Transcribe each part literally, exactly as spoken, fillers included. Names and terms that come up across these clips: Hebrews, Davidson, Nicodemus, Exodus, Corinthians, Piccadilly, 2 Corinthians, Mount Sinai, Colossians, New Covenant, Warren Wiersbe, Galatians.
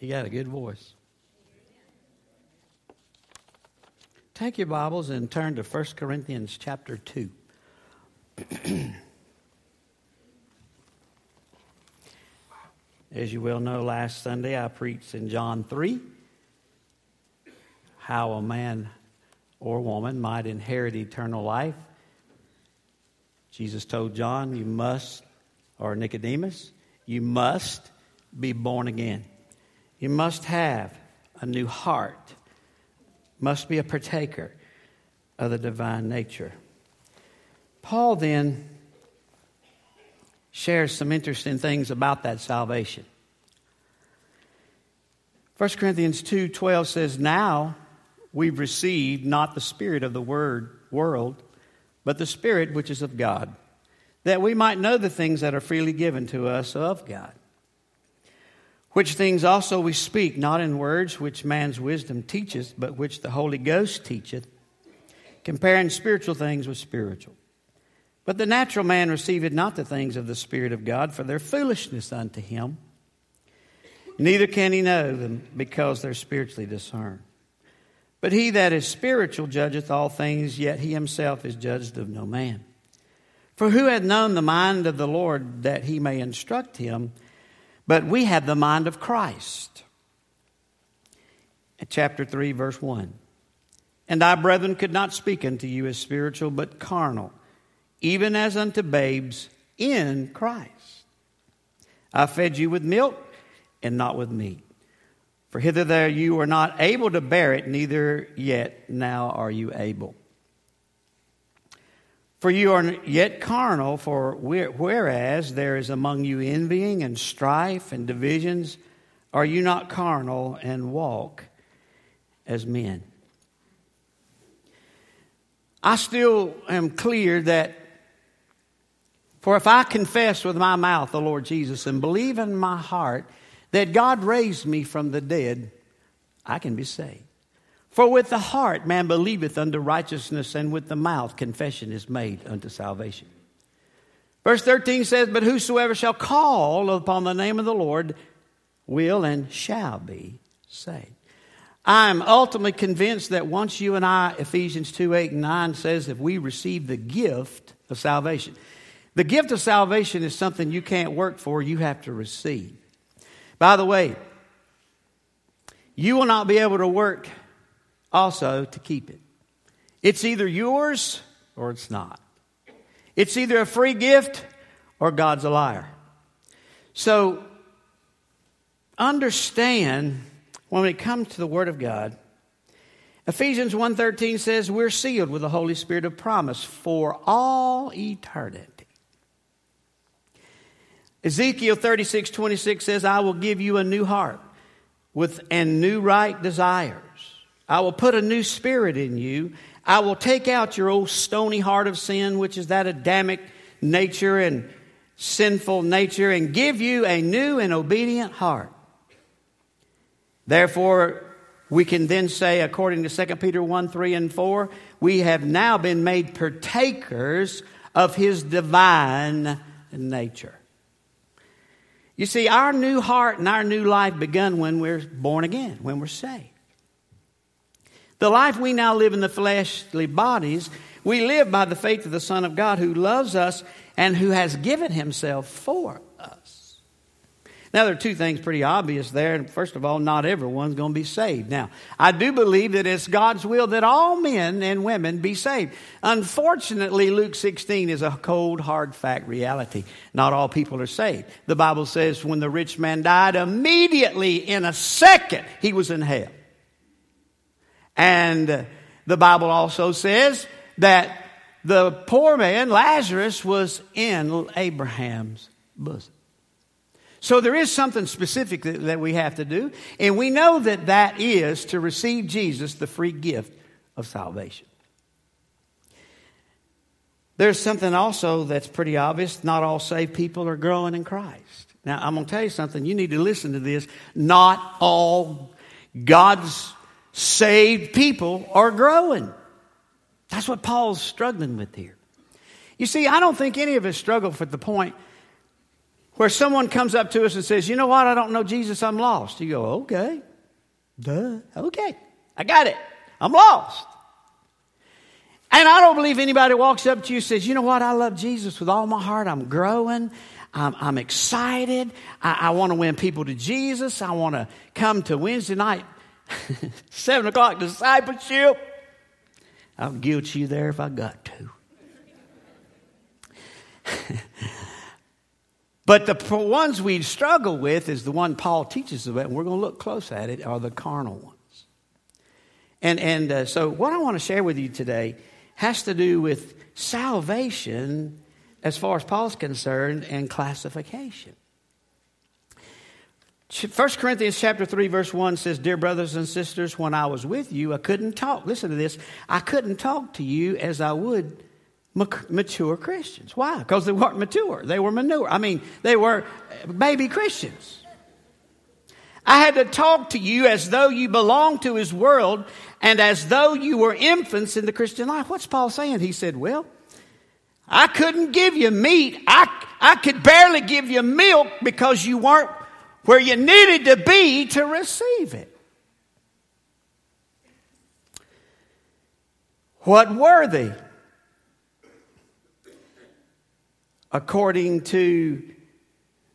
He got a good voice. Take your Bibles and turn to First Corinthians chapter two. As you well know, last Sunday I preached in John three how a man or woman might inherit eternal life. Jesus told John, you must, or Nicodemus, you must be born again. You must have a new heart. Must be a partaker of the divine nature. Paul then shares some interesting things about that salvation. First Corinthians two twelve says, now we've received not the spirit of the word world, but the Spirit which is of God, that we might know the things that are freely given to us of God. Which things also we speak, not in words which man's wisdom teacheth, but which the Holy Ghost teacheth, comparing spiritual things with spiritual. But the natural man receiveth not the things of the Spirit of God, for they're foolishness unto him. Neither can he know them, because they're spiritually discerned. But he that is spiritual judgeth all things, yet he himself is judged of no man. For who hath known the mind of the Lord, that he may instruct him? But we have the mind of Christ. Chapter three, verse one. And I, brethren, could not speak unto you as spiritual, but carnal, even as unto babes in Christ. I fed you with milk and not with meat. For hitherto you were not able to bear it, neither yet now are you able. For you are yet carnal, for whereas there is among you envying and strife and divisions, are you not carnal and walk as men? I still am clear that, for if I confess with my mouth the Lord Jesus and believe in my heart that God raised me from the dead, I can be saved. For with the heart man believeth unto righteousness, and with the mouth confession is made unto salvation. Verse thirteen says, but whosoever shall call upon the name of the Lord will and shall be saved. I am ultimately convinced that once you and I, Ephesians two, eight, and nine says, if we receive the gift of salvation. The gift of salvation is something you can't work for, you have to receive. By the way, you will not be able to work also to keep it. It's either yours or it's not. It's either a free gift or God's a liar. So understand when it comes to the Word of God, Ephesians one thirteen says we're sealed with the Holy Spirit of promise for all eternity. Ezekiel thirty-six twenty-six says, I will give you a new heart with and new right desires. I will put a new spirit in you. I will take out your old stony heart of sin, which is that Adamic nature and sinful nature, and give you a new and obedient heart. Therefore, we can then say, according to Second Peter one, three, and four, we have now been made partakers of His divine nature. You see, our new heart and our new life begun when we're born again, when we're saved. The life we now live in the fleshly bodies, we live by the faith of the Son of God who loves us and who has given Himself for us. Now, there are two things pretty obvious there. First of all, not everyone's going to be saved. Now, I do believe that it's God's will that all men and women be saved. Unfortunately, Luke sixteen is a cold, hard fact reality. Not all people are saved. The Bible says when the rich man died, immediately in a second he was in hell. And the Bible also says that the poor man, Lazarus, was in Abraham's bosom. So there is something specific that, that we have to do. And we know that that is to receive Jesus, the free gift of salvation. There's something also that's pretty obvious. Not all saved people are growing in Christ. Now, I'm going to tell you something. You need to listen to this. Not all God's saved people are growing. That's what Paul's struggling with here. You see, I don't think any of us struggle with the point where someone comes up to us and says, you know what, I don't know Jesus, I'm lost. You go, okay, duh, okay, I got it, I'm lost. And I don't believe anybody walks up to you and says, you know what, I love Jesus with all my heart, I'm growing, I'm, I'm excited, I, I want to win people to Jesus, I want to come to Wednesday night, seven o'clock discipleship. I'll guilt you there if I got to. But the ones we struggle with is the one Paul teaches about, and we're going to look close at it, are the carnal ones. And, and uh, so what I want to share with you today has to do with salvation as far as Paul's concerned and classification. First Corinthians chapter three, verse one says, Dear brothers and sisters, when I was with you, I couldn't talk. Listen to this. I couldn't talk to you as I would mature Christians. Why? Because they weren't mature. They were manure. I mean, they were baby Christians. I had to talk to you as though you belonged to his world and as though you were infants in the Christian life. What's Paul saying? He said, well, I couldn't give you meat. I, I could barely give you milk because you weren't where you needed to be to receive it. What were they? According to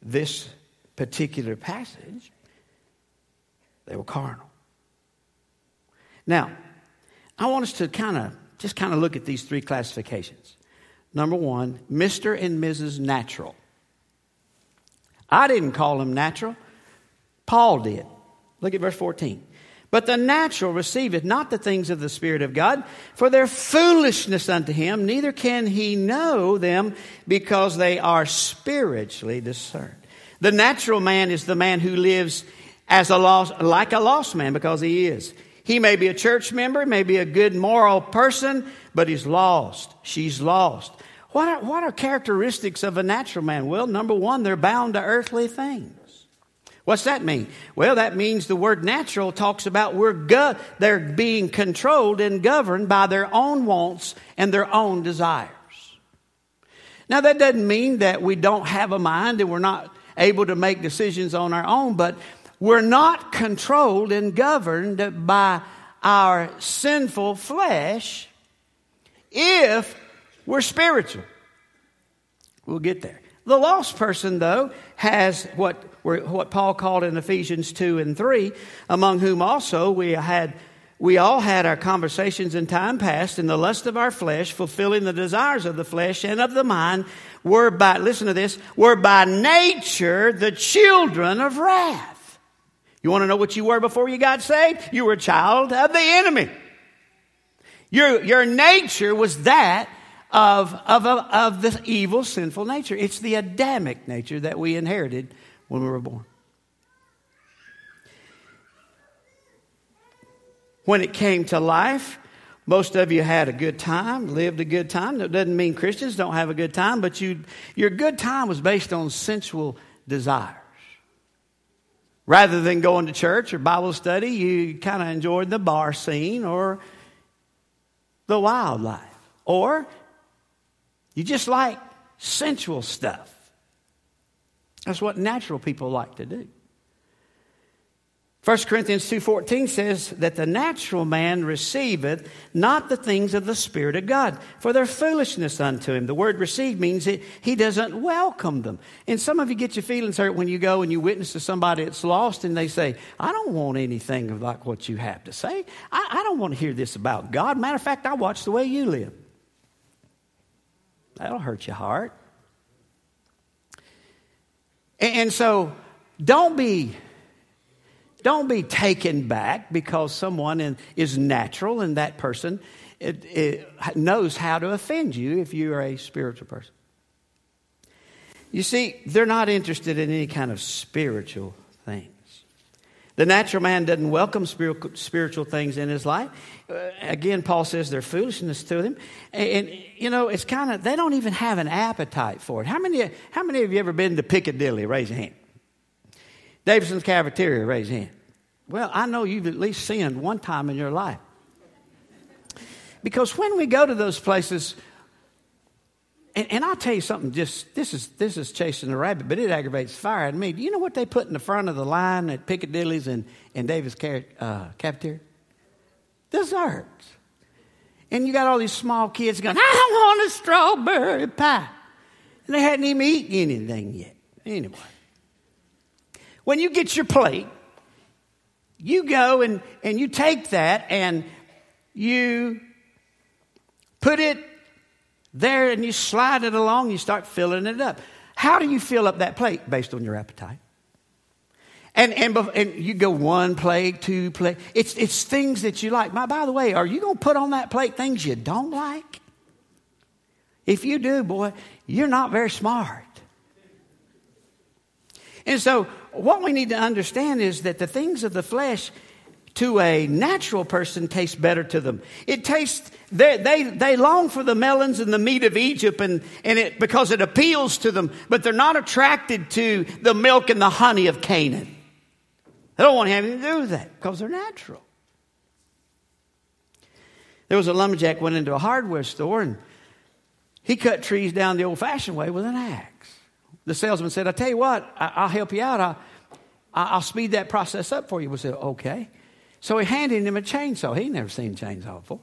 this particular passage, they were carnal. Now, I want us to kind of, just kind of look at these three classifications. Number one, Mister and Missus Natural. I didn't call him natural. Paul did. Look at verse fourteen. But the natural receiveth not the things of the Spirit of God, for their foolishness unto him, neither can he know them, because they are spiritually discerned. The natural man is the man who lives as a lost, like a lost man, because he is. He may be a church member, he may be a good moral person, but he's lost. She's lost. What are, what are characteristics of a natural man? Well, number one, they're bound to earthly things. What's that mean? Well, that means the word natural talks about we're go- they're being controlled and governed by their own wants and their own desires. Now, that doesn't mean that we don't have a mind and we're not able to make decisions on our own, but we're not controlled and governed by our sinful flesh if we're spiritual. We'll get there. The lost person, though, has what what Paul called in Ephesians two and three, among whom also we had we all had our conversations in time past in the lust of our flesh, fulfilling the desires of the flesh and of the mind, were by, listen to this, were by nature the children of wrath. You want to know what you were before you got saved? You were a child of the enemy. Your, your nature was that Of, of, of the evil, sinful nature. It's the Adamic nature that we inherited when we were born. When it came to life, most of you had a good time, lived a good time. That doesn't mean Christians don't have a good time, but you, your good time was based on sensual desires. Rather than going to church or Bible study, you kind of enjoyed the bar scene or the wildlife. Or you just like sensual stuff. That's what natural people like to do. First Corinthians two fourteen says that the natural man receiveth not the things of the Spirit of God, for their foolishness unto him. The word receive means that he doesn't welcome them. And some of you get your feelings hurt when you go and you witness to somebody that's lost and they say, I don't want anything like what you have to say. I, I don't want to hear this about God. Matter of fact, I watch the way you live. That'll hurt your heart. And, and so don't be... Don't be taken back because someone in, is natural and that person it, it knows how to offend you if you are a spiritual person. You see, they're not interested in any kind of spiritual things. The natural man doesn't welcome spiritual things in his life. Again, Paul says they're foolishness to them. And, and you know, it's kind of, they don't even have an appetite for it. How many, how many of you ever been to Piccadilly? Raise your hand. Davidson's cafeteria, raise your hand. Well, I know you've at least sinned one time in your life. Because when we go to those places, And, and I'll tell you something, just this is this is chasing the rabbit, but it aggravates fire in me. Do you know what they put in the front of the line at Piccadilly's and, and Davis uh, cafeteria? Desserts. And you got all these small kids going, I want a strawberry pie. And they hadn't even eaten anything yet. Anyway, when you get your plate, you go and, and you take that and you put it there and you slide it along, you start filling it up. How do you fill up that plate? Based on your appetite. And and, and you go one plate, two plate. It's it's things that you like. By, by the way, are you going to put on that plate things you don't like? If you do, boy, you're not very smart. And so what we need to understand is that the things of the flesh to a natural person taste better to them. It tastes, they, they, they long for the melons and the meat of Egypt and, and it because it appeals to them, but they're not attracted to the milk and the honey of Canaan. They don't want to have anything to do with that because they're natural. There was a lumberjack went into a hardware store and he cut trees down the old-fashioned way with an axe. The salesman said, I tell you what, I, I'll help you out. I, I'll speed that process up for you. We said, okay. So he handed him a chainsaw. He'd never seen a chainsaw before.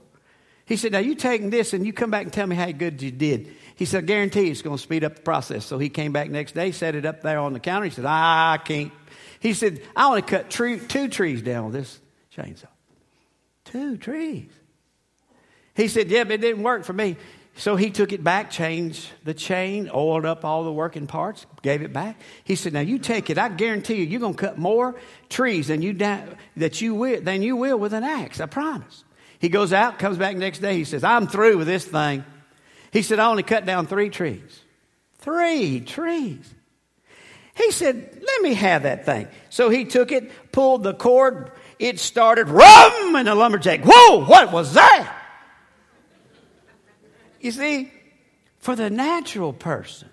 He said, now you take this and you come back and tell me how good you did. He said, I guarantee you it's going to speed up the process. So he came back next day, set it up there on the counter. He said, I can't. He said, I want to cut tree, two trees down with this chainsaw. Two trees. He said, yeah, but it didn't work for me. So he took it back, changed the chain, oiled up all the working parts, gave it back. He said, now you take it. I guarantee you, you're going to cut more trees than you, da- that you will, than you will with an axe. I promise. He goes out, comes back next day. He says, I'm through with this thing. He said, I only cut down three trees. Three trees. He said, let me have that thing. So he took it, pulled the cord. It started, rum, and the lumberjack, whoa, what was that? You see, for the natural person,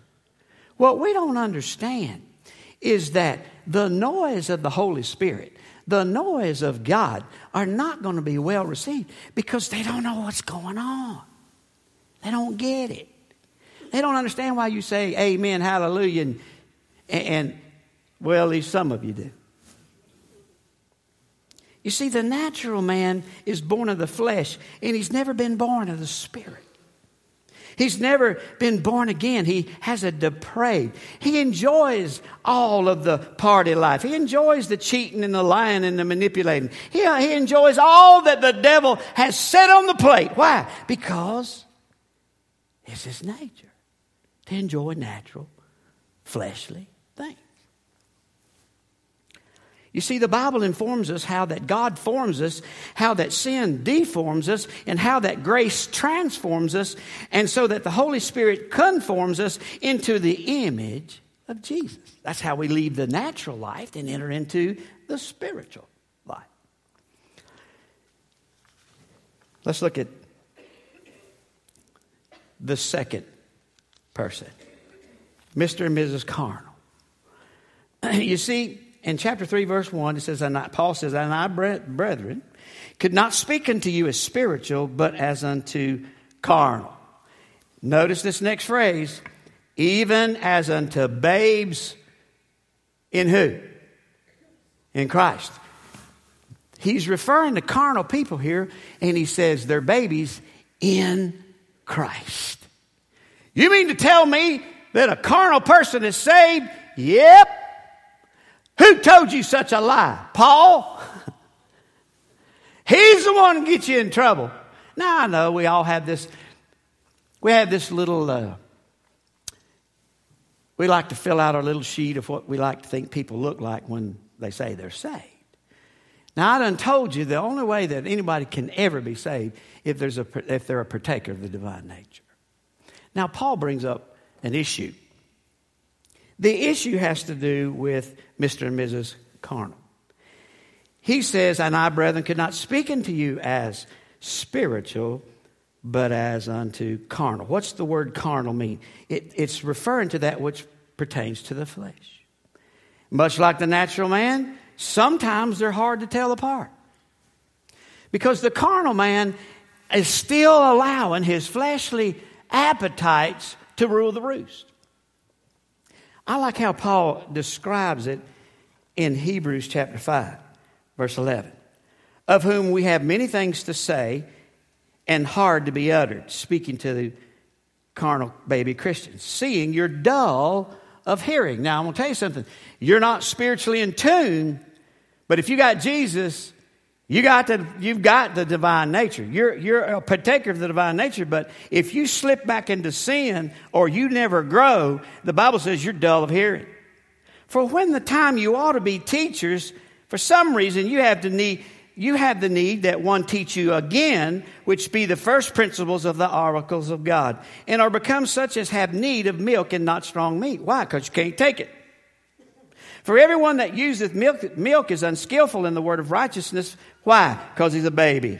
what we don't understand is that the noise of the Holy Spirit, the noise of God are not going to be well received because they don't know what's going on. They don't get it. They don't understand why you say amen, hallelujah, and, and well, at least some of you do. You see, the natural man is born of the flesh, and he's never been born of the Spirit. He's never been born again. He has a depraved. He enjoys all of the party life. He enjoys the cheating and the lying and the manipulating. He, he enjoys all that the devil has set on the plate. Why? Because it's his nature to enjoy natural, fleshly things. You see, the Bible informs us how that God forms us, how that sin deforms us, and how that grace transforms us, and so that the Holy Spirit conforms us into the image of Jesus. That's how we leave the natural life and enter into the spiritual life. Let's look at the second person, Mister and Missus Carnal. You see, in chapter three, verse one, it says, and I, Paul says, and I, brethren, could not speak unto you as spiritual, but as unto carnal. Notice this next phrase, even as unto babes in who? In Christ. He's referring to carnal people here, and he says they're babies in Christ. You mean to tell me that a carnal person is saved? Yep. Who told you such a lie? Paul? He's the one who gets you in trouble. Now, I know we all have this, we have this little, uh, we like to fill out our little sheet of what we like to think people look like when they say they're saved. Now, I done told you the only way that anybody can ever be saved if there's a, if they're a partaker of the divine nature. Now, Paul brings up an issue. The issue has to do with Mister and Missus Carnal. He says, and I, brethren, could not speak unto you as spiritual, but as unto carnal. What's the word carnal mean? It, it's referring to that which pertains to the flesh. Much like the natural man, sometimes they're hard to tell apart. Because the carnal man is still allowing his fleshly appetites to rule the roost. I like how Paul describes it in Hebrews chapter five, verse eleven. Of whom we have many things to say and hard to be uttered, speaking to the carnal baby Christians, seeing you're dull of hearing. Now, I'm going to tell you something. You're not spiritually in tune, but if you got Jesus, you got the, you've got the divine nature. You're, you're a partaker of the divine nature, but if you slip back into sin or you never grow, the Bible says you're dull of hearing. For when the time you ought to be teachers, for some reason you have the need, you have the need that one teach you again, which be the first principles of the oracles of God, and are become such as have need of milk and not strong meat. Why? Because you can't take it. For everyone that useth milk, milk is unskillful in the word of righteousness. Why? Because he's a baby.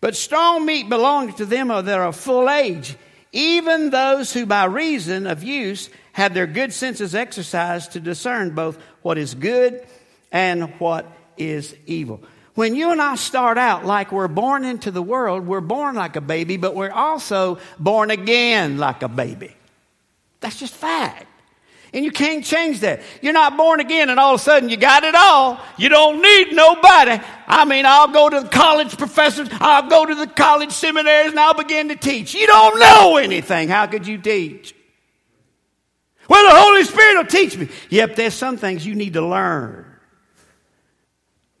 But strong meat belongs to them that are of full age, even those who by reason of use have their good senses exercised to discern both what is good and what is evil. When you and I start out like we're born into the world, we're born like a baby, but we're also born again like a baby. That's just fact. And you can't change that. You're not born again and all of a sudden you got it all. You don't need nobody. I mean, I'll go to the college professors. I'll go to the college seminaries and I'll begin to teach. You don't know anything. How could you teach? Well, the Holy Spirit will teach me. Yep, there's some things you need to learn.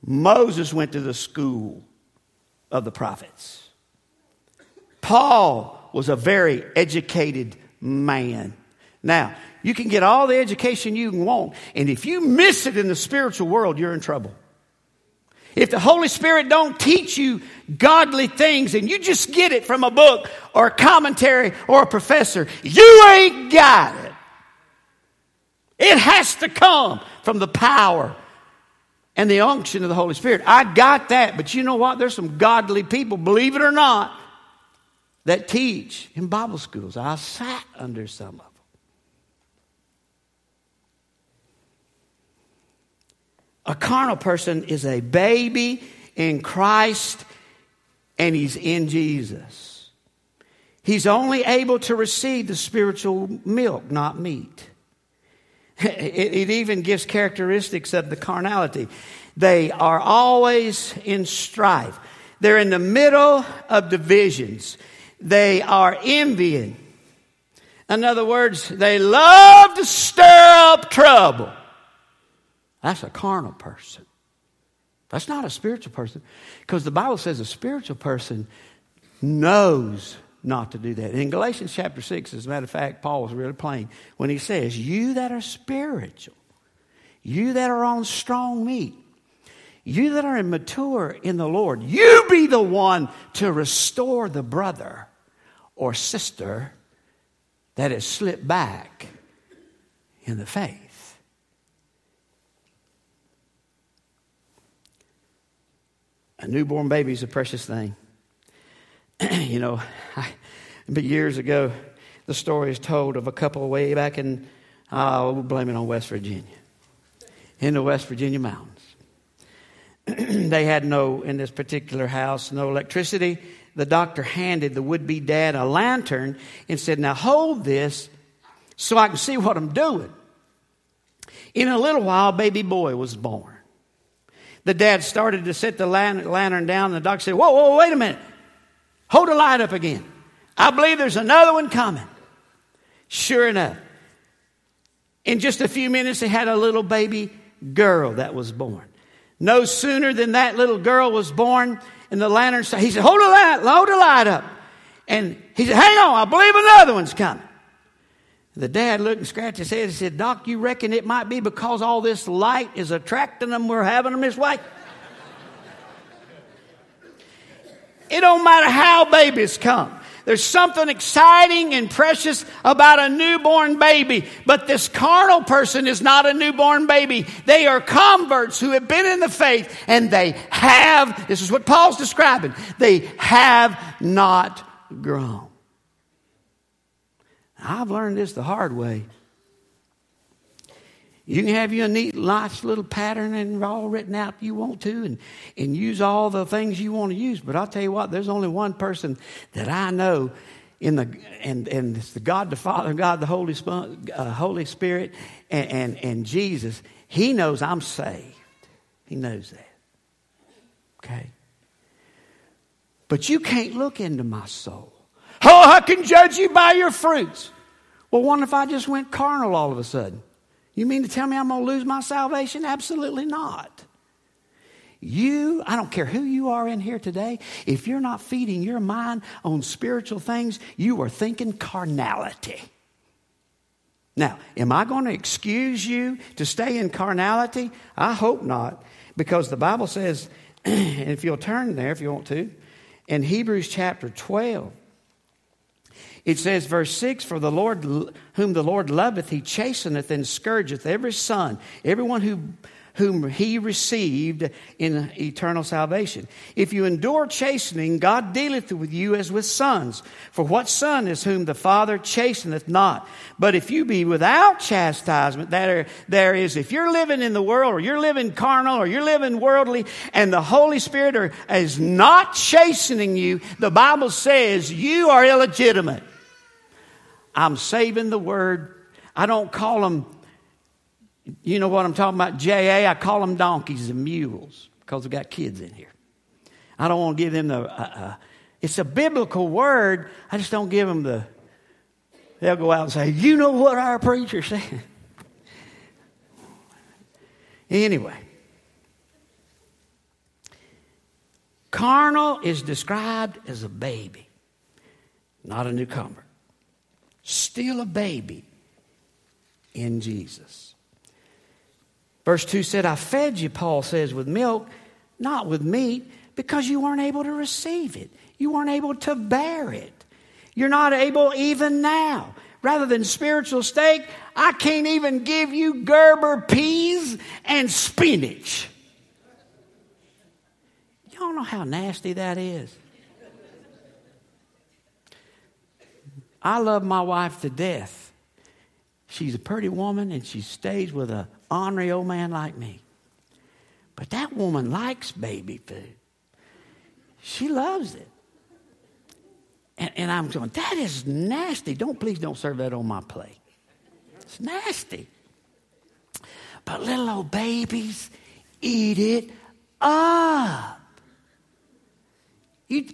Moses went to the school of the prophets. Paul was a very educated man. Now, you can get all the education you can want, and if you miss it in the spiritual world, you're in trouble. If the Holy Spirit don't teach you godly things and you just get it from a book or a commentary or a professor, you ain't got it. It has to come from the power and the unction of the Holy Spirit. I got that, but you know what? There's some godly people, believe it or not, that teach in Bible schools. I sat under some of them. A carnal person is a baby in Christ, and he's in Jesus. He's only able to receive the spiritual milk, not meat. It, it even gives characteristics of the carnality. They are always in strife. They're in the middle of divisions. They are envying. In other words, they love to stir up trouble. That's a carnal person. That's not a spiritual person. Because the Bible says a spiritual person knows not to do that. In Galatians chapter six, as a matter of fact, Paul was really plain when he says, you that are spiritual, you that are on strong meat, you that are immature in the Lord, you be the one to restore the brother or sister that has slipped back in the faith. A newborn baby is a precious thing. You know, I, but years ago, the story is told of a couple way back in, uh, we'll blame it on West Virginia, in the West Virginia mountains. They had no, in this particular house, no electricity. The doctor handed the would-be dad a lantern and said, now hold this so I can see what I'm doing. In a little while, baby boy was born. The dad started to set the lantern down. And the doctor said, whoa, whoa, wait a minute. Hold the light up again. I believe there's another one coming. Sure enough, in just a few minutes, they had a little baby girl that was born. No sooner than that little girl was born, and the lantern started, he said, hold the light, hold the light up. And he said, hang on, I believe another one's coming. The dad looked and scratched his head and said, Doc, you reckon it might be because all this light is attracting them, we're having them this way? It don't matter how babies come. There's something exciting and precious about a newborn baby. But this carnal person is not a newborn baby. They are converts who have been in the faith and they have, this is what Paul's describing, they have not grown. I've learned this the hard way. You can have you a neat, nice little pattern and all written out if you want to and, and use all the things you want to use. But I'll tell you what, there's only one person that I know in the and and it's the God the Father, God the Holy uh, Holy Spirit, and, and and Jesus. He knows I'm saved. He knows that. Okay. But you can't look into my soul. Oh, I can judge you by your fruits. Well, what if I just went carnal all of a sudden? You mean to tell me I'm going to lose my salvation? Absolutely not. You, I don't care who you are in here today, if you're not feeding your mind on spiritual things, you are thinking carnality. Now, am I going to excuse you to stay in carnality? I hope not, because the Bible says, and if you'll turn there if you want to, in Hebrews chapter twelve, it says, verse six, for the Lord, whom the Lord loveth, he chasteneth and scourgeth every son, everyone who whom he received in eternal salvation. If you endure chastening, God dealeth with you as with sons. For what son is whom the Father chasteneth not? But if you be without chastisement, that are, there is, if you're living in the world, or you're living carnal, or you're living worldly, and the Holy Spirit are, is not chastening you, the Bible says you are illegitimate. I'm saving the word. I don't call them, you know what I'm talking about, J A? I call them donkeys and mules because we got kids in here. I don't want to give them the, uh, uh, it's a biblical word. I just don't give them the, they'll go out and say, you know what our preacher said. Anyway. Carnal is described as a baby, not a newcomer. Still a baby in Jesus. Verse two said, I fed you, Paul says, with milk, not with meat, because you weren't able to receive it. You weren't able to bear it. You're not able even now. Rather than spiritual steak, I can't even give you Gerber peas and spinach. Y'all know how nasty that is. I love my wife to death. She's a pretty woman, and she stays with a ornery old man like me. But that woman likes baby food. She loves it. And, and I'm going, that is nasty. Don't, please don't serve that on my plate. It's nasty. But little old babies eat it up. You,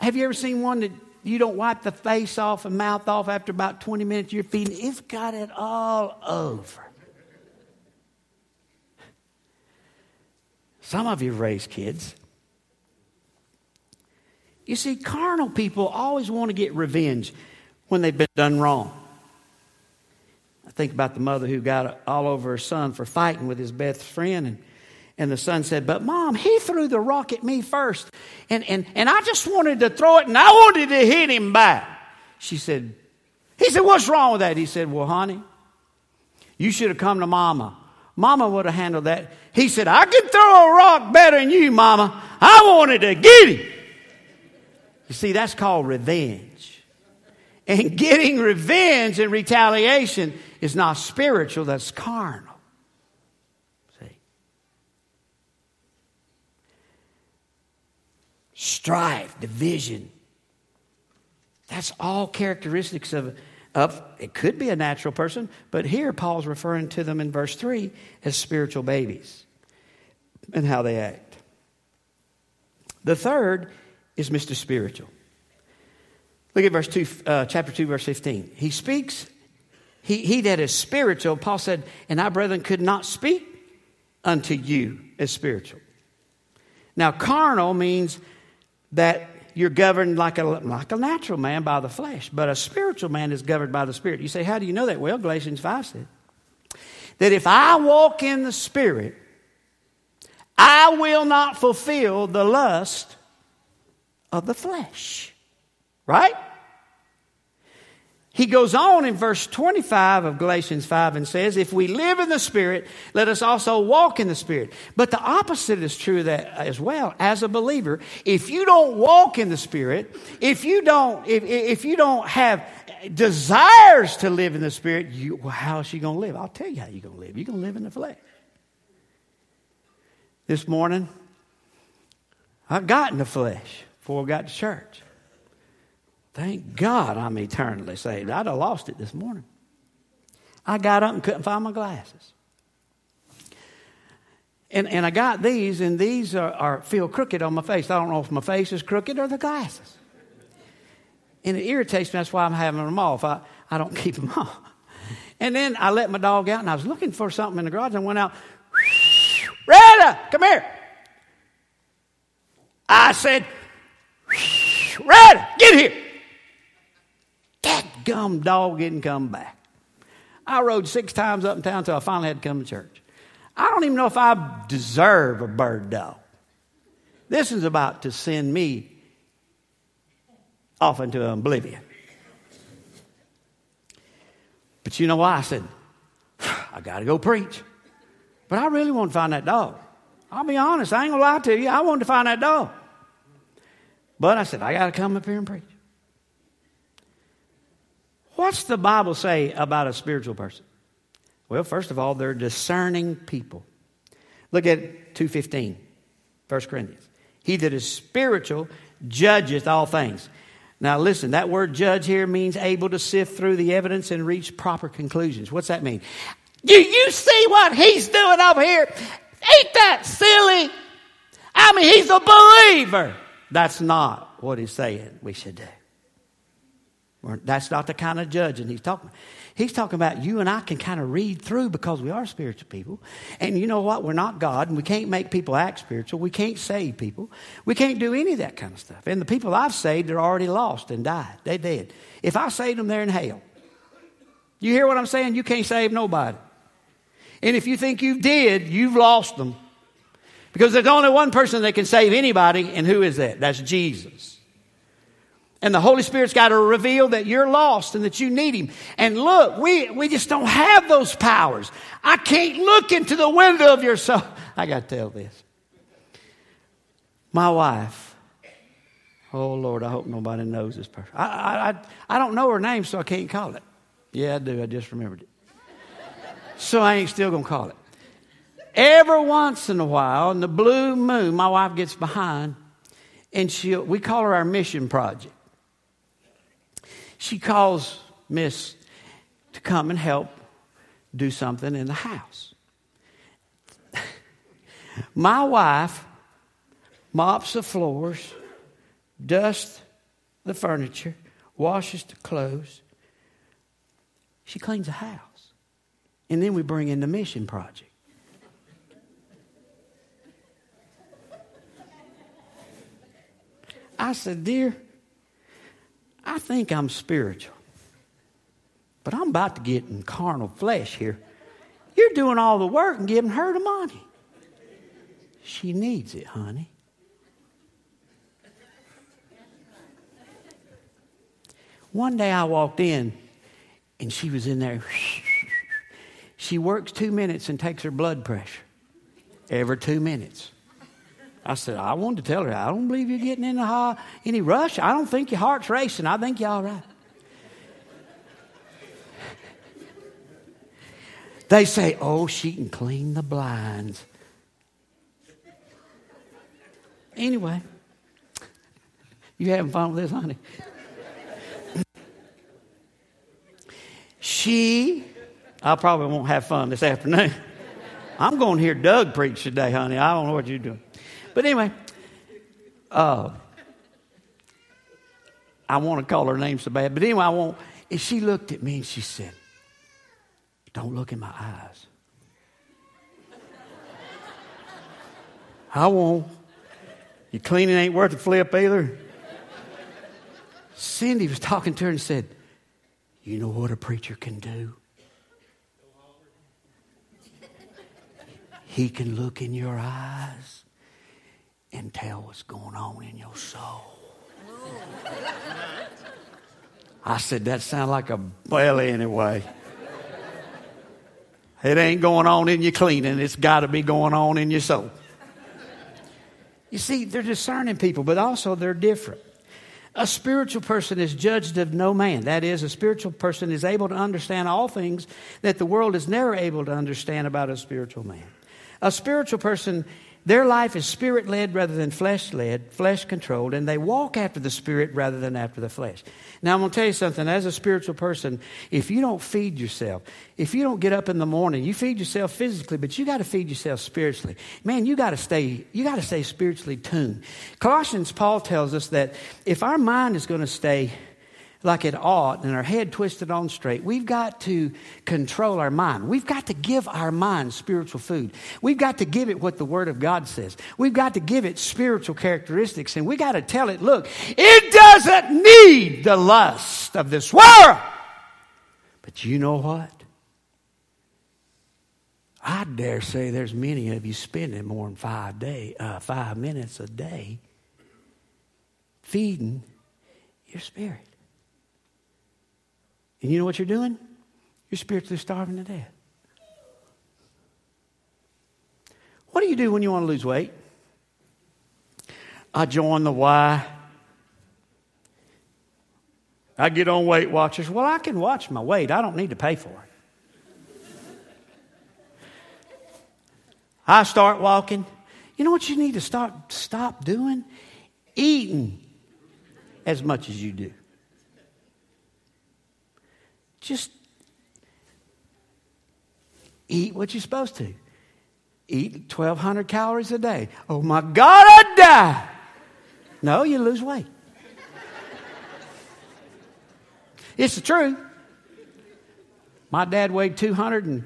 have you ever seen one that you don't wipe the face off and mouth off after about twenty minutes you're feeding? It's got it all over. Some of you raise kids. You see, carnal people always want to get revenge when they've been done wrong. I think about the mother who got all over her son for fighting with his best friend. And, and the son said, but Mom, he threw the rock at me first. And, and, and I just wanted to throw it, and I wanted to hit him back. She said, he said, what's wrong with that? He said, well, honey, you should have come to Mama. Mama would have handled that. He said, I could throw a rock better than you, Mama. I wanted to get him. You see, that's called revenge. And getting revenge and retaliation is not spiritual, that's carnal. See? Strife, division. That's all characteristics of Of, it could be a natural person, but here Paul's referring to them in verse three as spiritual babies and how they act. The third is Mister Spiritual. Look at verse two, uh, chapter two, verse fifteen. He speaks, he, he that is spiritual, Paul said, and I, brethren, could not speak unto you as spiritual. Now, carnal means that you're governed like a, like a natural man by the flesh, but a spiritual man is governed by the Spirit. You say, how do you know that? Well, Galatians five said that if I walk in the Spirit, I will not fulfill the lust of the flesh. Right? He goes on in verse twenty-five of Galatians five and says, if we live in the Spirit, let us also walk in the Spirit. But the opposite is true of that as well. As a believer, if you don't walk in the Spirit, if you don't, if, if you don't have desires to live in the Spirit, you, well, how is she going to live? I'll tell you how you're going to live. You're going to live in the flesh. This morning, I got in the flesh before I got to church. Thank God I'm eternally saved. I'd have lost it this morning. I got up and couldn't find my glasses. And and I got these, and these are, are feel crooked on my face. I don't know if my face is crooked or the glasses. And it irritates me. That's why I'm having them off. I, I don't keep them off. And then I let my dog out, and I was looking for something in the garage. I went out. Retta, come here. I said, Retta, get here. That gum dog didn't come back. I rode six times up in town until I finally had to come to church. I don't even know if I deserve a bird dog. This is about to send me off into oblivion. But you know why? I said, I got to go preach. But I really want to find that dog. I'll be honest. I ain't going to lie to you. I wanted to find that dog. But I said, I got to come up here and preach. What's the Bible say about a spiritual person? Well, first of all, they're discerning people. Look at two fifteen, First Corinthians. He that is spiritual judgeth all things. Now listen, that word judge here means able to sift through the evidence and reach proper conclusions. What's that mean? Do you see what he's doing over here? Ain't that silly? I mean, he's a believer. That's not what he's saying we should do. That's not the kind of judging he's talking about. He's talking about you and I can kind of read through because we are spiritual people. And you know what? We're not God, and we can't make people act spiritual. We can't save people. We can't do any of that kind of stuff. And the people I've saved are already lost and died. They're dead. If I saved them, they're in hell. You hear what I'm saying? You can't save nobody. And if you think you did, you've lost them. Because there's only one person that can save anybody, and who is that? That's Jesus. And the Holy Spirit's got to reveal that you're lost and that you need Him. And look, we, we just don't have those powers. I can't look into the window of your soul. I got to tell this. My wife. Oh, Lord, I hope nobody knows this person. I, I, I, I don't know her name, so I can't call it. Yeah, I do. I just remembered it. So I ain't still going to call it. Every once in a while, in the blue moon, my wife gets behind, and she we call her our mission project. She calls Miss to come and help do something in the house. My wife mops the floors, dusts the furniture, washes the clothes. She cleans the house. And then we bring in the mission project. I said, dear, I think I'm spiritual, but I'm about to get in carnal flesh here. You're doing all the work and giving her the money. She needs it, honey. One day I walked in, and she was in there. She works two minutes and takes her blood pressure every two minutes. I said, I wanted to tell her, I don't believe you're getting in a, any rush. I don't think your heart's racing. I think you're all right. They say, oh, she can clean the blinds. Anyway, you having fun with this, honey? She, I probably won't have fun this afternoon. I'm going to hear Doug preach today, honey. I don't know what you're doing. But anyway, uh, I want to call her name so bad. But anyway, I won't. And she looked at me and she said, don't look in my eyes. I won't. Your cleaning ain't worth a flip either. Cindy was talking to her and said, you know what a preacher can do? He can look in your eyes and tell what's going on in your soul. I said, that sounds like a bell anyway. It ain't going on in your cleaning. It's got to be going on in your soul. You see, they're discerning people, but also they're different. A spiritual person is judged of no man. That is, a spiritual person is able to understand all things that the world is never able to understand about a spiritual man. A spiritual person Their life is spirit-led rather than flesh-led, flesh-controlled, and they walk after the spirit rather than after the flesh. Now, I'm going to tell you something. As a spiritual person, if you don't feed yourself, if you don't get up in the morning, you feed yourself physically, but you got to feed yourself spiritually. Man, you got to stay, you got to stay spiritually tuned. Colossians, Paul tells us that if our mind is going to stay like it ought, and our head twisted on straight, we've got to control our mind. We've got to give our mind spiritual food. We've got to give it what the Word of God says. We've got to give it spiritual characteristics, and we got to tell it, look, it doesn't need the lust of this world. But you know what? I dare say there's many of you spending more than five day, uh, five minutes a day feeding your spirit. And you know what you're doing? You're spiritually starving to death. What do you do when you want to lose weight? I join the Y. I get on Weight Watchers. Well, I can watch my weight. I don't need to pay for it. I start walking. You know what you need to start, stop doing? Eating as much as you do. Just eat what you're supposed to. Eat twelve hundred calories a day. Oh, my God, I'd die. No, you lose weight. It's the truth. My dad weighed two hundred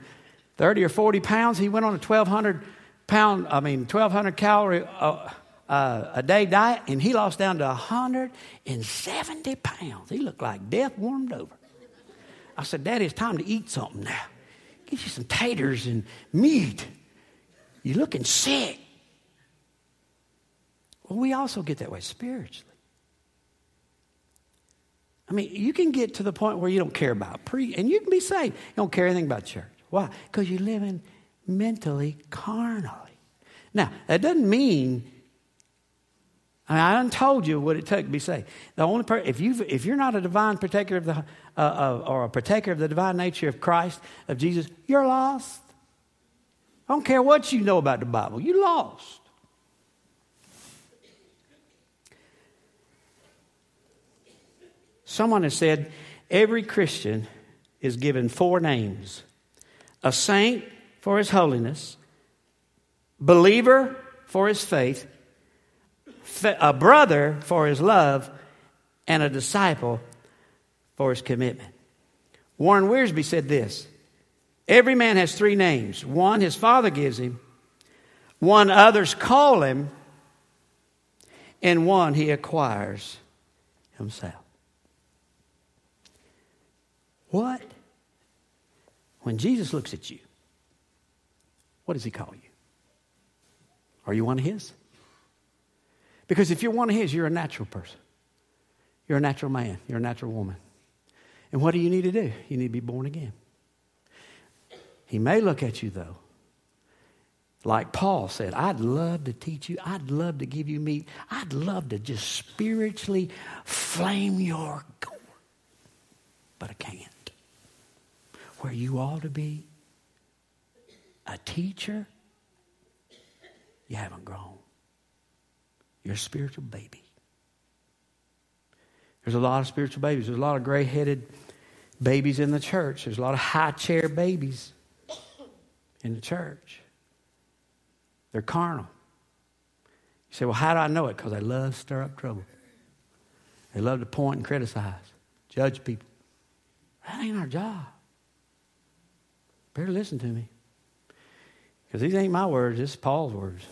thirty or forty pounds. He went on a twelve hundred pound, I mean, twelve hundred calorie uh, uh, a day diet, and he lost down to one hundred seventy pounds. He looked like death warmed over. I said, Daddy, it's time to eat something now. Get you some taters and meat. You're looking sick. Well, we also get that way spiritually. I mean, you can get to the point where you don't care about pre, and you can be saved. You don't care anything about church. Why? Because you're living mentally, carnally. Now, that doesn't mean, I mean, I done told you what it took to be saved. The only per- if you if you're not a divine partaker of the uh, uh, or a partaker of the divine nature of Christ, of Jesus, you're lost. I don't care what you know about the Bible, you're lost. Someone has said every Christian is given four names: a saint for his holiness, believer for his faith, a brother for his love, and a disciple for his commitment. Warren Wiersbe said this: every man has three names. One his father gives him, one others call him, and one he acquires himself. What? When Jesus looks at you, what does he call you? Are you one of his? Because if you're one of his, you're a natural person. You're a natural man. You're a natural woman. And what do you need to do? You need to be born again. He may look at you, though. Like Paul said, I'd love to teach you. I'd love to give you meat. I'd love to just spiritually flame your gourd. But I can't. Where you ought to be a teacher, you haven't grown. You're a spiritual baby. There's a lot of spiritual babies. There's a lot of gray-headed babies in the church. There's a lot of high-chair babies in the church. They're carnal. You say, well, how do I know it? Because they love to stir up trouble. They love to point and criticize, judge people. That ain't our job. Better listen to me. Because these ain't my words. This is Paul's words.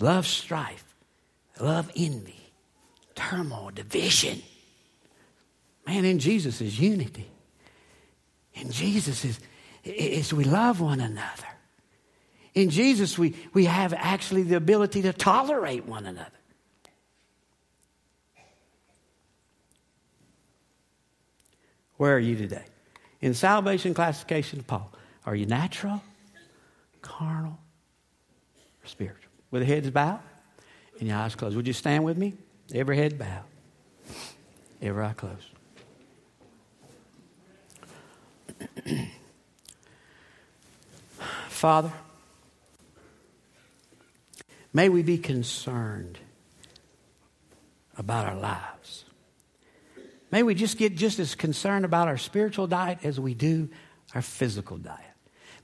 Love strife, love envy, turmoil, division. Man, in Jesus is unity. In Jesus is, is we love one another. In Jesus, we, we have actually the ability to tolerate one another. Where are you today? In salvation classification of Paul, are you natural, carnal, or spiritual? With the heads bowed and your eyes closed. Would you stand with me? Every head bowed. Every eye closed. Father, May we be concerned about our lives. May we just get just as concerned about our spiritual diet as we do our physical diet.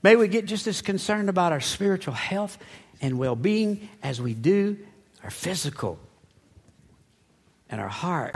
May we get just as concerned about our spiritual health and well-being as we do our physical and our heart.